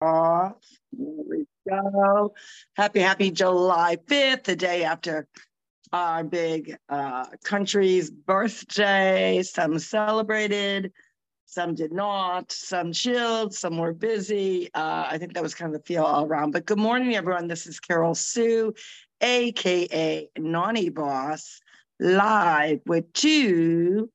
off. There we go. Happy July 5th, the day after our big country's birthday. Some celebrated, some did not, some chilled, some were busy. I think that was kind of the feel all around. But good morning, everyone. This is Carol Sue, aka Nonny Boss, live with TwoSistas.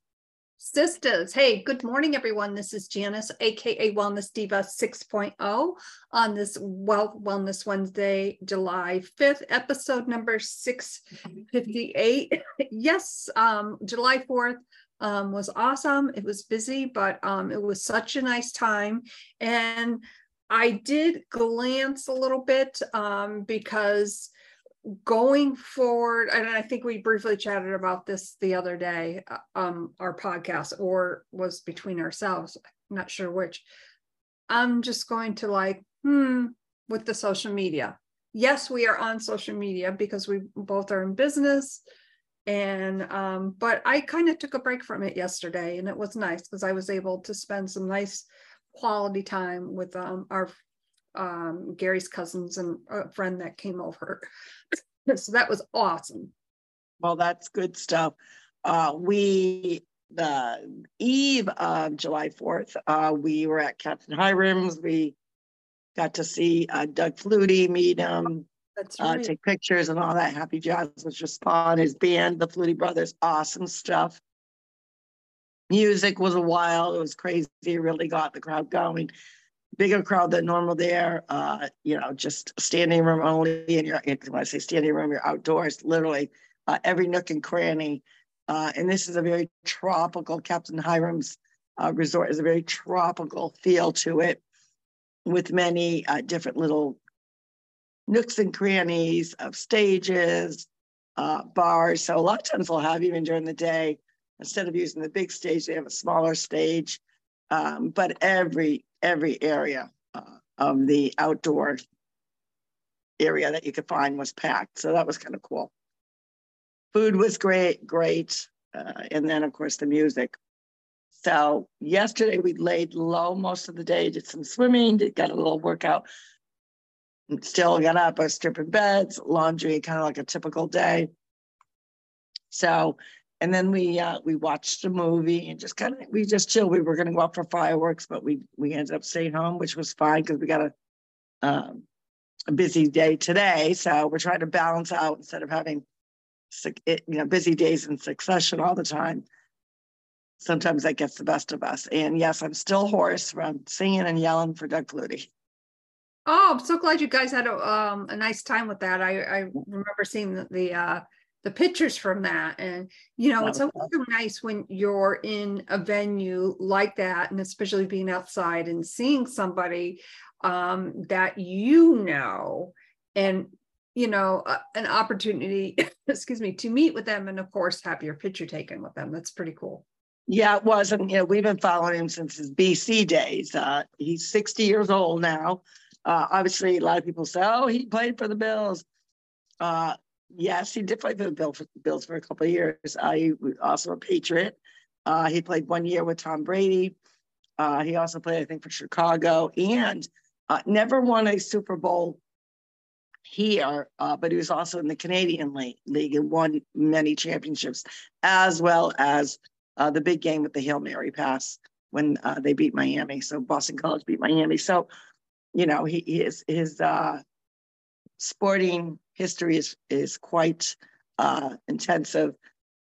Hey, good morning, everyone. This is Janice, aka Wellness Diva 6.0, on this Wellness Wednesday, July 5th, episode number 658. Yes, July 4th. Was awesome. It was busy, but it was such a nice time. And I did glance a little bit because going forward, and I think we briefly chatted about this the other day, our podcast, or was between ourselves, I'm not sure which. I'm just going to with the social media. Yes, we are on social media because we both are in business. And but I kind of took a break from it yesterday, and it was nice because I was able to spend some nice quality time with our Gary's cousins and a friend that came over. So that was awesome. Well, that's good stuff. The eve of July 4th, we were at Captain Hiram's. We got to see Doug Flutie, meet him. That's right. Take pictures and all that. Happy Jazz was just fun. His band, the Flutie Brothers, awesome stuff. Music was wild. It was crazy. It really got the crowd going. Bigger crowd than normal there. Just standing room only. And when I say standing room, you're outdoors, literally every nook and cranny. And this is a very tropical, Captain Hiram's resort is a very tropical feel to it, with many different little nooks and crannies of stages, bars. So a lot of times they'll have, even during the day, instead of using the big stage, they have a smaller stage. But every area of the outdoor area that you could find was packed. So that was kind of cool. Food was great. And then, of course, the music. So yesterday we laid low most of the day, did some swimming, got a little workout. Still got up, I was stripping beds, laundry, kind of like a typical day. So, and then we watched a movie and just we just chilled. We were going to go out for fireworks, but we ended up staying home, which was fine because we got a busy day today. So we're trying to balance out instead of having busy days in succession all the time. Sometimes that gets the best of us. And yes, I'm still hoarse from singing and yelling for Doug Flutie. Oh, I'm so glad you guys had a nice time with that. I remember seeing the pictures from that. And, it's always so nice when you're in a venue like that, and especially being outside and seeing somebody that and, an opportunity, excuse me, to meet with them and, of course, have your picture taken with them. That's pretty cool. Yeah, it was. And, we've been following him since his BC days. He's 60 years old now. Obviously, a lot of people say, oh, he played for the Bills. Yes, he did play for the Bills for a couple of years. He was also a Patriot. He played 1 year with Tom Brady. He also played, I think, for Chicago, and never won a Super Bowl here, but he was also in the Canadian League and won many championships, as well as the big game with the Hail Mary pass when they beat Miami. So Boston College beat Miami. So, his sporting history is quite intensive.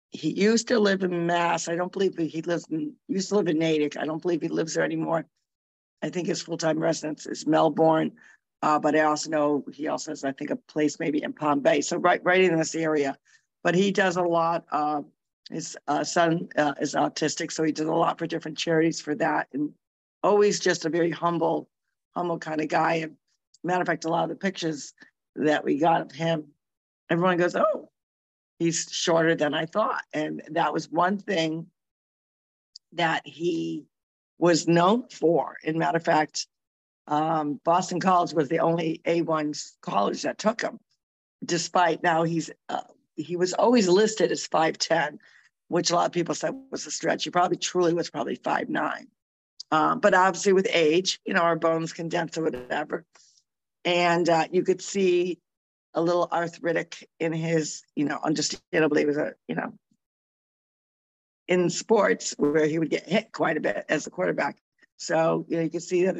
He used to live in Mass. I don't believe used to live in Natick. I don't believe he lives there anymore. I think his full-time residence is Melbourne. But I also know he also has, I think, a place maybe in Palm Bay. So right in this area. But he does a lot. His son is autistic, so he does a lot for different charities for that. And always just a very humble kind of guy. And matter of fact, a lot of the pictures that we got of him, everyone goes, oh, he's shorter than I thought. And that was one thing that he was known for. And matter of fact, Boston College was the only A1 college that took him, despite now he was always listed as 5'10", which a lot of people said was a stretch. He probably truly was 5'9". But obviously with age, you know, our bones condense or whatever. And you could see a little arthritic in his, you know, understandably, was a, you know, in sports where he would get hit quite a bit as a quarterback. So, you know, you could see that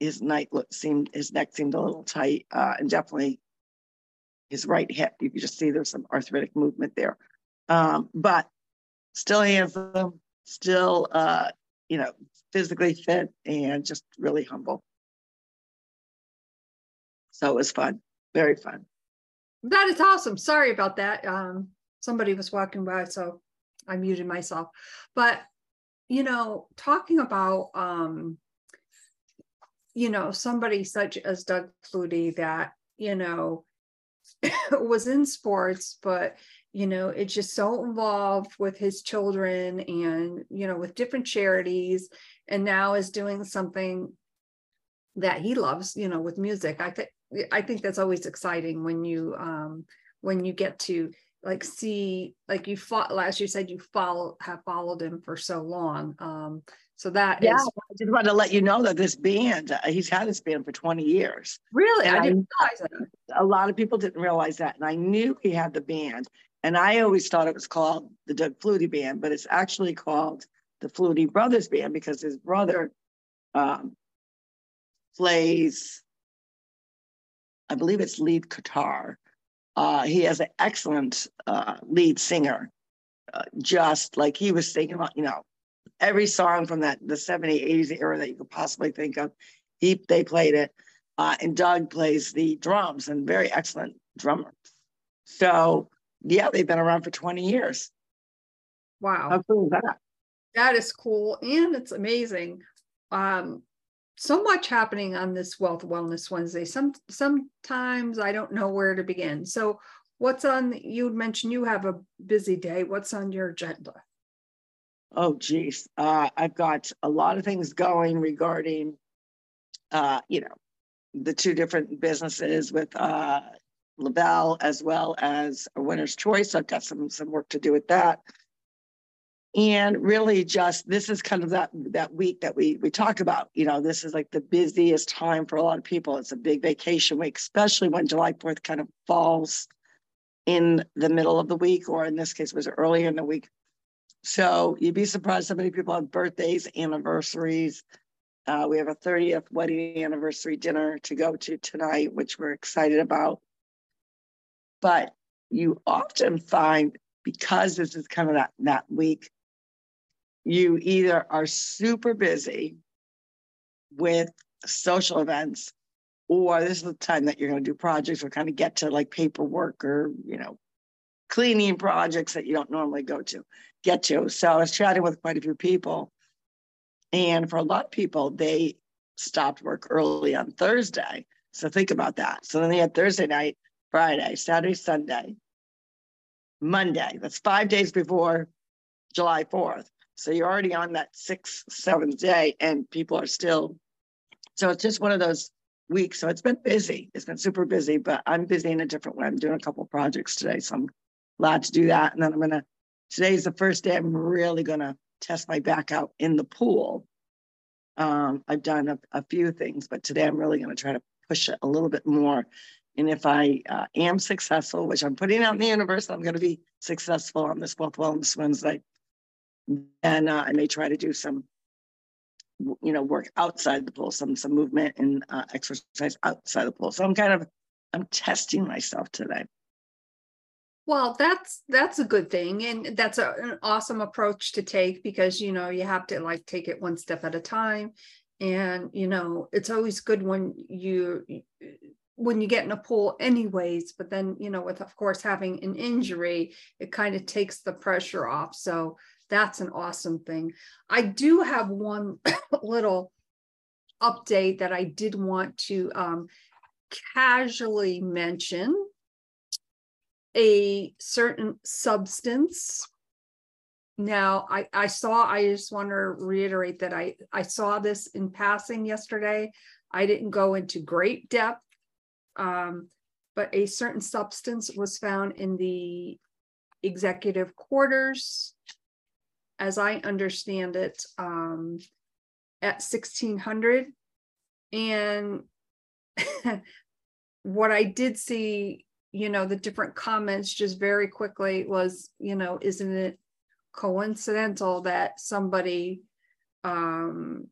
his neck seemed a little tight, and definitely his right hip. You could just see there's some arthritic movement there. But still handsome, still, you know, physically fit and just really humble. So it was fun, very fun. That is awesome. Sorry about that. Somebody was walking by, so I muted myself. But, you know, talking about, you know, somebody such as Doug Flutie that, you know, was in sports, but, you know, it's just so involved with his children and, you know, with different charities, and now is doing something that he loves, you know, with music. I think that's always exciting when you get to like see, like you fought last, you said you have followed him for so long. So that is. I just want to let you know that this band, he's had this band for 20 years. Really? I didn't realize that. A lot of people didn't realize that. And I knew he had the band. And I always thought it was called the Doug Flutie Band, but it's actually called the Flutie Brothers Band because his brother plays, I believe it's lead guitar. He has an excellent lead singer, just like he was singing, you know, every song from that the 70s, 80s era that you could possibly think of, they played it. And Doug plays the drums and very excellent drummer. So, yeah, they've been around for 20 years. Wow. How cool is that? That is cool. And it's amazing. So much happening on this Wealth Wellness Wednesday. Sometimes I don't know where to begin. So what's on, you mentioned you have a busy day. What's on your agenda? Oh, geez. I've got a lot of things going regarding, you know, the two different businesses with LaVelle as well as Winner's Choice. I've got some work to do with that. And really just, this is kind of that week that we talk about, you know, this is like the busiest time for a lot of people. It's a big vacation week, especially when July 4th kind of falls in the middle of the week, or in this case, was earlier in the week. So you'd be surprised how many people have birthdays, anniversaries. We have a 30th wedding anniversary dinner to go to tonight, which we're excited about. But you often find, because this is kind of that week, you either are super busy with social events, or this is the time that you're going to do projects or kind of get to like paperwork or, you know, cleaning projects that you don't normally get to. So I was chatting with quite a few people, and for a lot of people, they stopped work early on Thursday. So think about that. So then they had Thursday night, Friday, Saturday, Sunday, Monday. That's 5 days before July 4th. So you're already on that 6th, 7th day, and people are still, so it's just one of those weeks. So it's been busy. It's been super busy, but I'm busy in a different way. I'm doing a couple of projects today, so I'm allowed to do that. And then today's the first day I'm really going to test my back out in the pool. I've done a few things, but today I'm really going to try to push it a little bit more. And if I am successful, which I'm putting out in the universe, I'm going to be successful on this Wealth Wellness Wednesday, then I may try to do some, you know, work outside the pool, some movement and exercise outside the pool. So I'm testing myself today. Well, that's a good thing. And that's an awesome approach to take, because, you know, you have to like take it one step at a time. And, you know, it's always good when you get in a pool anyways, but then, you know, with, of course, having an injury, it kind of takes the pressure off. So that's an awesome thing. I do have one little update that I did want to casually mention. A certain substance. Now, I just want to reiterate that I saw this in passing yesterday. I didn't go into great depth, but a certain substance was found in the executive quarters, as I understand it, at 1600. And what I did see, you know, the different comments just very quickly was, you know, isn't it coincidental that somebody, the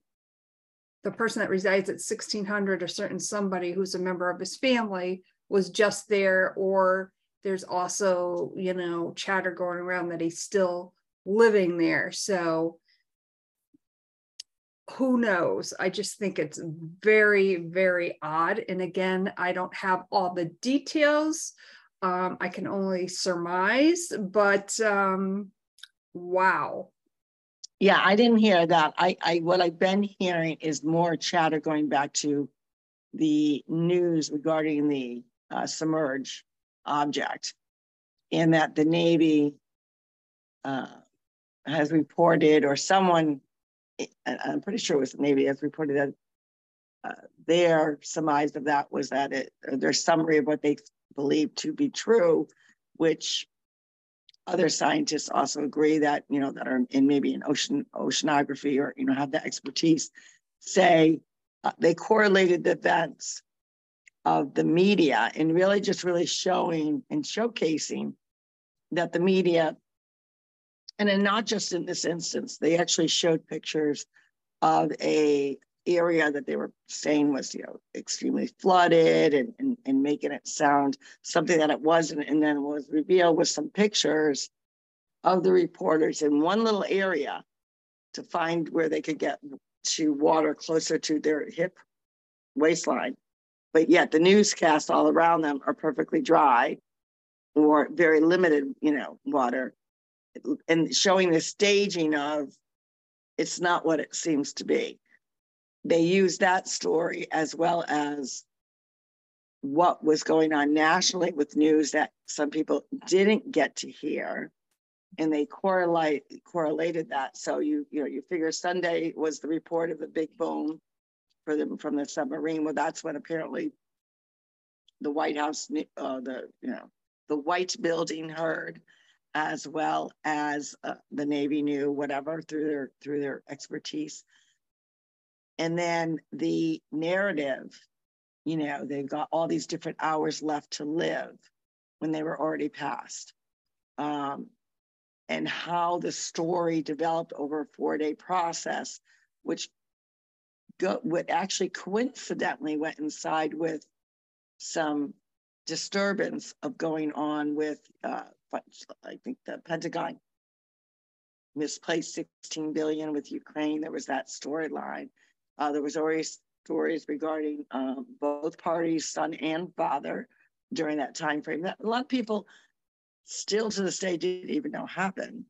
person that resides at 1600, a certain somebody who's a member of his family was just there, or there's also, you know, chatter going around that he's still living there. So who knows? I just think it's very, very odd. And again, I don't have all the details. I can only surmise, but wow. Yeah, I didn't hear that. What I've been hearing is more chatter going back to the news regarding the submerged object, and that the Navy has reported, or someone, I'm pretty sure it was the Navy, has reported that their surmise of that was that it, their summary of what they believe to be true, which other scientists also agree that, you know, that are in maybe in oceanography or, you know, have that expertise, say they correlated the events of the media, and really just really showing and showcasing that the media, and then not just in this instance, they actually showed pictures of a area that they were saying was, you know, extremely flooded, and making it sound something that it wasn't, and then was revealed with some pictures of the reporters in one little area to find where they could get to water closer to their hip waistline. But yet the newscasts all around them are perfectly dry or very limited, you know, water, and showing the staging of it's not what it seems to be. They used that story as well as what was going on nationally with news that some people didn't get to hear, and they correlated that. So you know, you figure Sunday was the report of the big boom for them from the submarine. Well, that's when apparently the White House, the White Building heard, as well as the Navy knew, whatever, through their expertise. And then the narrative, you know, they've got all these different hours left to live when they were already past. And how the story developed over a 4-day process, which would actually coincidentally went inside with some disturbance of going on with, I think the Pentagon misplaced $16 billion with Ukraine. There was that storyline. There was always stories regarding both parties, son and father, during that time frame that a lot of people still to this day didn't even know happened,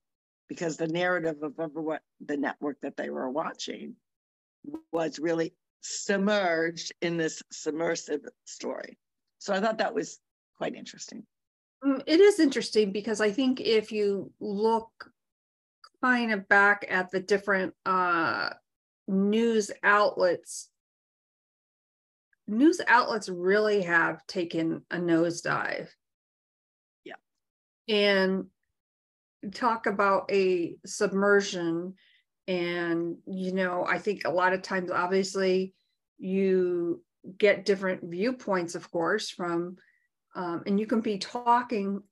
because the narrative of what the network that they were watching was really submerged in this submersive story. So I thought that was quite interesting. It is interesting, because I think if you look kind of back at the different news outlets, really have taken a nosedive. Yeah. And talk about a submersion. And, you know, I think a lot of times, obviously, you get different viewpoints, of course, from, and you can be talking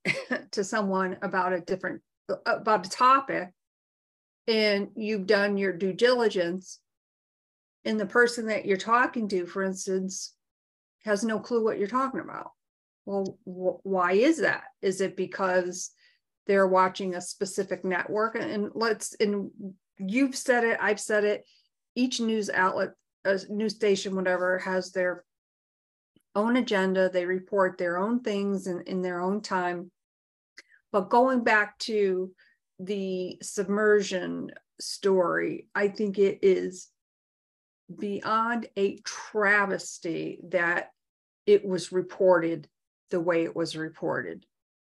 to someone about a topic, and you've done your due diligence, and the person that you're talking to, for instance, has no clue what you're talking about. Well, why is that? Is it because they're watching a specific network? And you've said it, I've said it, each news outlet, news station, whatever, has their own agenda. They report their own things in their own time. But going back to the submersion story, I think it is beyond a travesty that it was reported the way it was reported.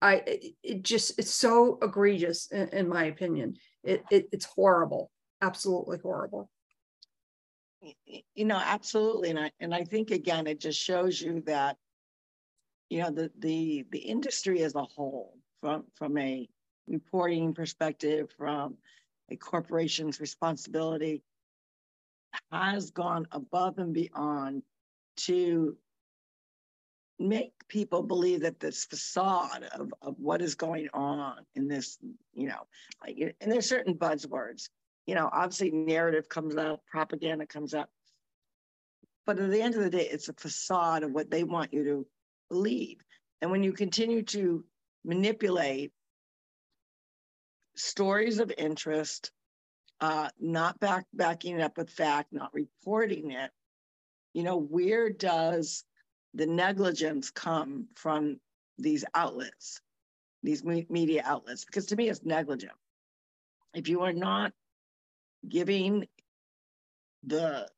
It's so egregious, in my opinion. It's horrible, absolutely horrible. You know, absolutely. And I think, again, it just shows you that, you know, the industry as a whole, from a reporting perspective, from a corporation's responsibility, has gone above and beyond to make people believe that this facade of what is going on in this, you know, like, and there's certain buzzwords, you know, obviously narrative comes up, propaganda comes up, but at the end of the day, it's a facade of what they want you to believe. And when you continue to manipulate stories of interest, not backing it up with fact, not reporting it, you know, where does the negligence come from these outlets, these media outlets? Because to me, it's negligent. If you are not giving the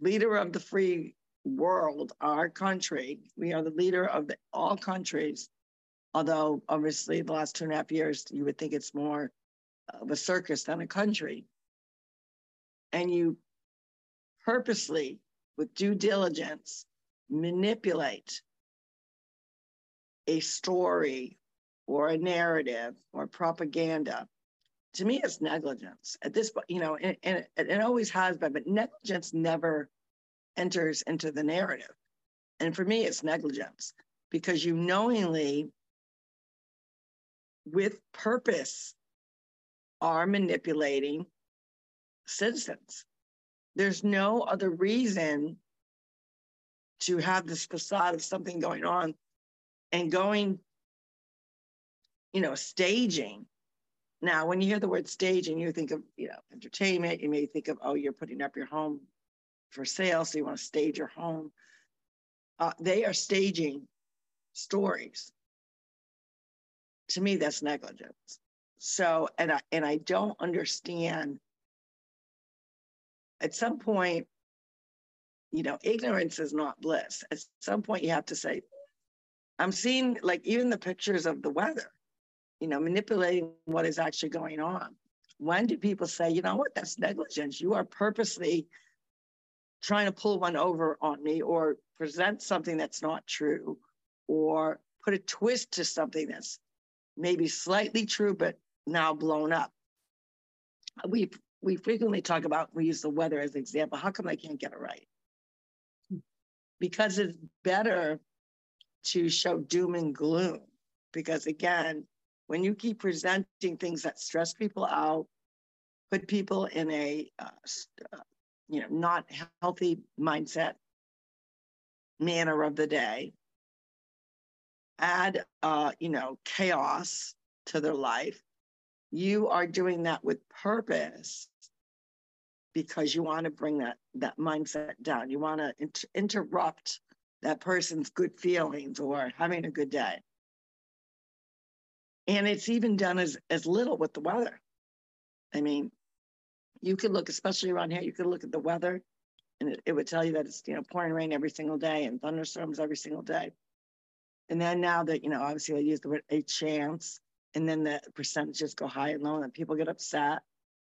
leader of the free world, our country, we are the leader of all countries, although obviously the last 2.5 years, you would think it's more of a circus than a country. And you purposely, with due diligence, manipulate a story or a narrative or propaganda. To me, it's negligence. At this point, you know, and it always has been, but negligence never enters into the narrative. And for me, it's negligence, because you knowingly, with purpose, are manipulating citizens. There's no other reason to have this facade of something going on and going, you know, staging. Now, when you hear the word staging, you think of, you know, entertainment. You may think of, oh, you're putting up your home for sale, so you want to stage your home. They are staging stories. To me, that's negligence. So, and I don't understand. At some point, you know, ignorance is not bliss. At some point, you have to say, I'm seeing, like, even the pictures of the weather, you know, manipulating what is actually going on. When do people say, you know what, that's negligence? You are purposely trying to pull one over on me, or present something that's not true, or put a twist to something that's maybe slightly true, but now blown up. We frequently talk about, we use the weather as an example. How come they can't get it right? Because it's better to show doom and gloom. Because again, when you keep presenting things that stress people out, put people in a you know, not healthy mindset manner of the day, add you know, chaos to their life, you are doing that with purpose, because you want to bring that mindset down. You want to interrupt that person's good feelings or having a good day. And it's even done as little with the weather. I mean, you could look, especially around here, you could look at the weather and it would tell you that it's, you know, pouring rain every single day and thunderstorms every single day. And then now that, you know, obviously I use the word a chance, and then the percentages go high and low, and people get upset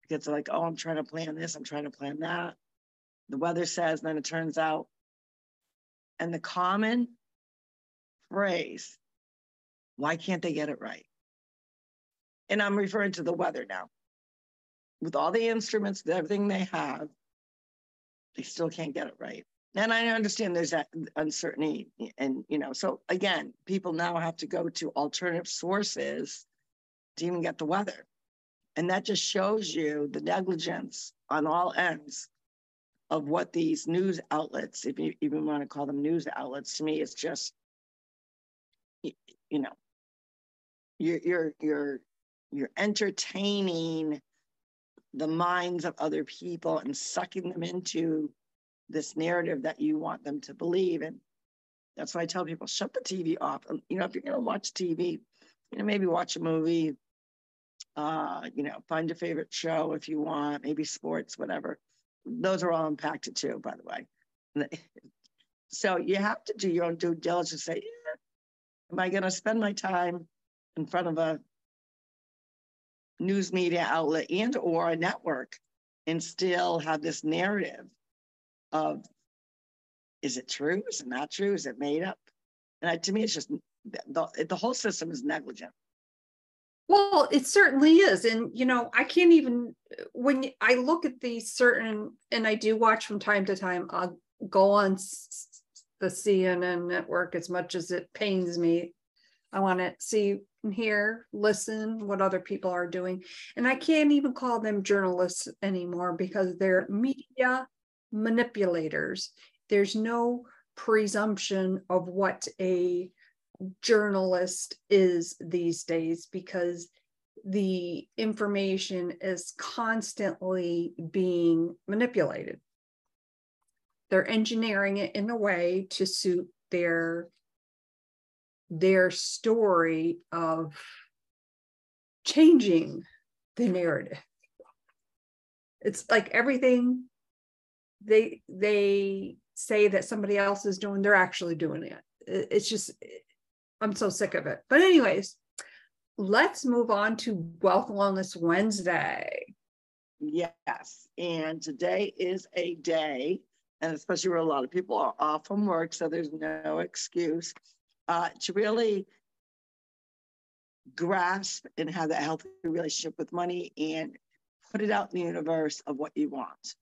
because they're like, oh, I'm trying to plan this, I'm trying to plan that. The weather says, and then it turns out. And the common phrase, why can't they get it right? And I'm referring to the weather now. With all the instruments, everything they have, they still can't get it right. And I understand there's that uncertainty. And, you know, so again, people now have to go to alternative sources to even get the weather. And that just shows you the negligence on all ends of what these news outlets, if you even want to call them news outlets, to me, it's just, you know, you're entertaining the minds of other people and sucking them into this narrative that you want them to believe. And that's why I tell people, shut the TV off. You know, if you're going to watch TV, you know, maybe watch a movie, you know, find your favorite show if you want, maybe sports, whatever. Those are all impacted too, by the way. So you have to do your own due diligence and say, yeah, am I going to spend my time in front of a news media outlet and or a network and still have this narrative of, is it true? Is it not true? Is it made up? And to me, it's just the whole system is negligent. Well, it certainly is. And, you know, I can't even, when I look at these certain, and I do watch from time to time, I'll go on the CNN network as much as it pains me. I want to see and hear, listen what other people are doing. And I can't even call them journalists anymore because they're media manipulators. There's no presumption of what a journalist is these days because the information is constantly being manipulated. They're engineering it in a way to suit their story of changing the narrative. It's like everything they say that somebody else is doing, they're actually doing it. It's just, I'm so sick of it. But anyways, let's move on to Wealth Wellness Wednesday. Yes, and today is a day, and especially where a lot of people are off from work, so there's no excuse to really grasp and have that healthy relationship with money and put it out in the universe of what you want.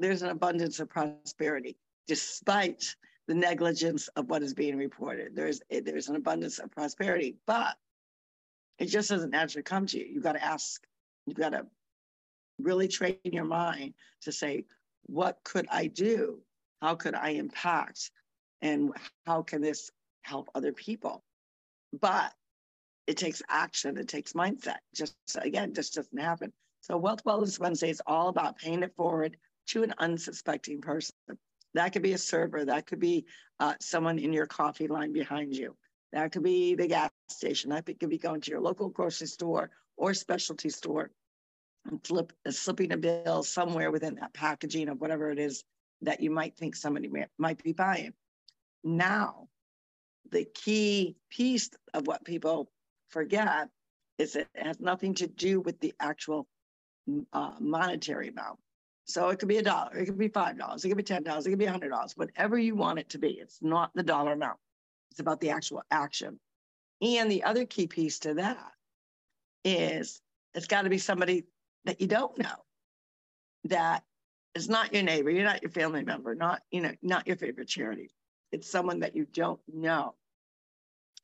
There's an abundance of prosperity, despite the negligence of what is being reported. There's an abundance of prosperity, but it just doesn't naturally come to you. You've got to ask, you've got to really train your mind to say, what could I do? How could I impact? And how can this help other people? But it takes action, it takes mindset. Just again, this doesn't happen. So Wealth Wellness Wednesday is all about paying it forward to an unsuspecting person. That could be a server. That could be someone in your coffee line behind you. That could be the gas station. That could be going to your local grocery store or specialty store and slipping a bill somewhere within that packaging of whatever it is that you might think somebody might be buying. Now, the key piece of what people forget is it has nothing to do with the actual monetary amount. So it could be $1, it could be $5, it could be $10, it could be $100, whatever you want it to be. It's not the dollar amount. It's about the actual action. And the other key piece to that is it's got to be somebody that you don't know, that is not your neighbor, you're not your family member, not your favorite charity. It's someone that you don't know.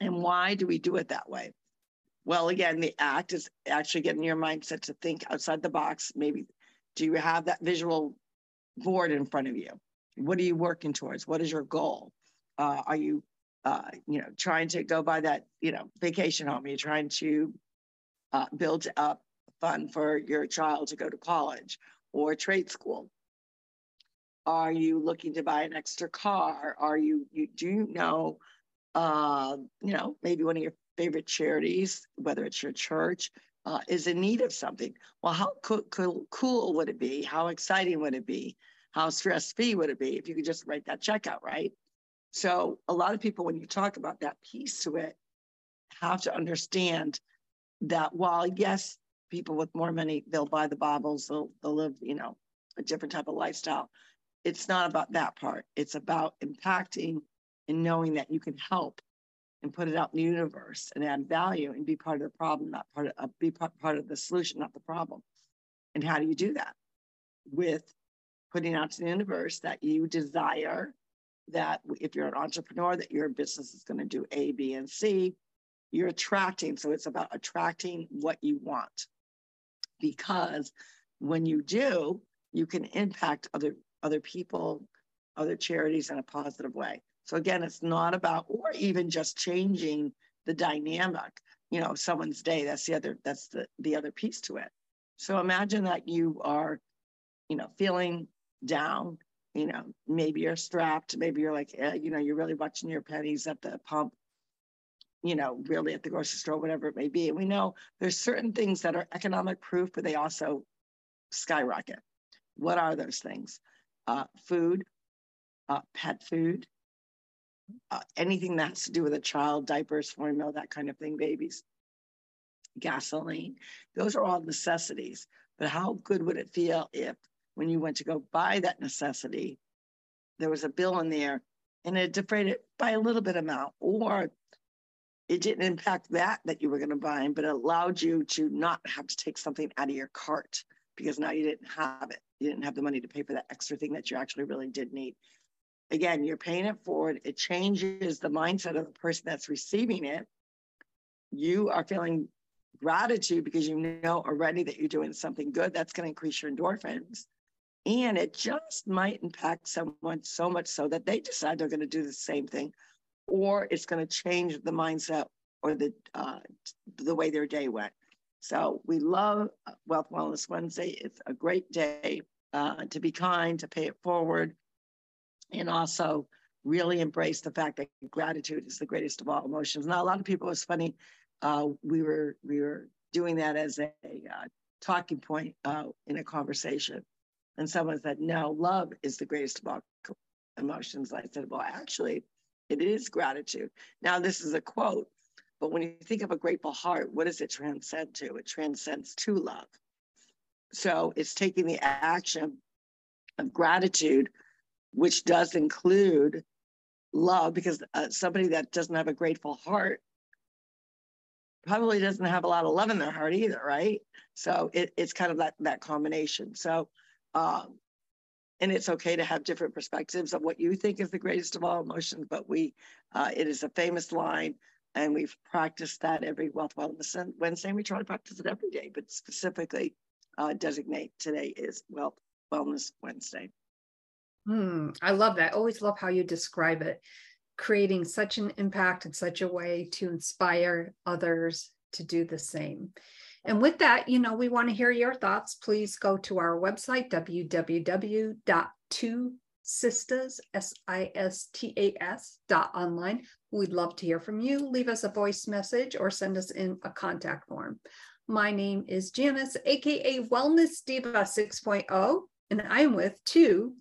And why do we do it that way? Well, again, the act is actually getting your mindset to think outside the box. Maybe do you have that visual board in front of you? What are you working towards? What is your goal? Are you, trying to go buy that, vacation home? Are you trying to build up a fund for your child to go to college or trade school? Are you looking to buy an extra car? Do you know, maybe one of your favorite charities, whether it's your church, is in need of something. Well, how cool would it be? How exciting would it be? How stress-free would it be if you could just write that check out, right? So a lot of people, when you talk about that piece to it, have to understand that while, yes, people with more money, they'll buy the baubles, they'll live, a different type of lifestyle. It's not about that part. It's about impacting and knowing that you can help and put it out in the universe and add value and be part of the problem, not part of, be part of the solution, not the problem. And how do you do that? With putting out to the universe that you desire, that if you're an entrepreneur, that your business is going to do A, B, and C. You're attracting. So it's about attracting what you want. Because when you do, you can impact other people, other charities in a positive way. So again, it's not about, or even just changing the dynamic, someone's day. That's the other piece to it. So imagine that you are, feeling down, maybe you're strapped, maybe you're like, you're really watching your pennies at the pump, really at the grocery store, whatever it may be. And we know there's certain things that are economic proof, but they also skyrocket. What are those things? Food, pet food. Anything that has to do with a child, diapers, formula, that kind of thing, babies, gasoline. Those are all necessities. But how good would it feel if when you went to go buy that necessity, there was a bill in there and it defrayed it by a little bit amount, or it didn't impact that you were going to buy, but it allowed you to not have to take something out of your cart because now you didn't have it. You didn't have the money to pay for that extra thing that you actually really did need. Again, you're paying it forward. It changes the mindset of the person that's receiving it. You are feeling gratitude because you know already that you're doing something good. That's going to increase your endorphins. And it just might impact someone so much so that they decide they're going to do the same thing, or it's going to change the mindset or the way their day went. So we love Wealth Wellness Wednesday. It's a great day to be kind, to pay it forward, and also really embrace the fact that gratitude is the greatest of all emotions. Now, a lot of people, it's funny, we were doing that as a talking point in a conversation. And someone said, no, love is the greatest of all emotions. I said, well, actually, it is gratitude. Now, this is a quote, but when you think of a grateful heart, what does it transcend to? It transcends to love. So it's taking the action of gratitude, which does include love, because somebody that doesn't have a grateful heart probably doesn't have a lot of love in their heart either, right? So it's kind of that combination. So, and it's okay to have different perspectives of what you think is the greatest of all emotions, but it is a famous line, and we've practiced that every Wealth Wellness Wednesday. We try to practice it every day, but specifically designate today is Wealth Wellness Wednesday. I love that. I always love how you describe it, creating such an impact in such a way to inspire others to do the same. And with that, we want to hear your thoughts. Please go to our website, www.twosistas.online. We'd love to hear from you. Leave us a voice message or send us in a contact form. My name is Janice, aka Wellness Diva 6.0, and I'm with two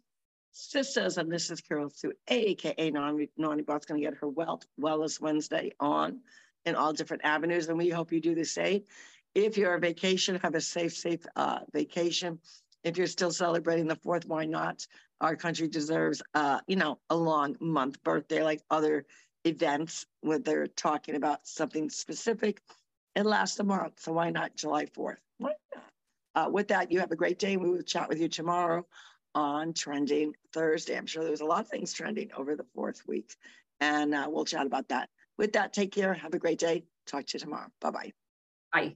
sisters, and this is Carol Sue, aka Nonny Boss, going to get her Wealth Wellness Wednesday on in all different avenues, and we hope you do the same. If you're on vacation, have a safe vacation. If you're still celebrating the 4th, why not? Our country deserves, a long month birthday like other events where they're talking about something specific. It lasts a month, so why not July 4th? Why not? With that, you have a great day. We will chat with you tomorrow on Trending Thursday. I'm sure there's a lot of things trending over the 4th week, and we'll chat about that. With that, take care. Have a great day. Talk to you tomorrow. Bye-bye. Bye.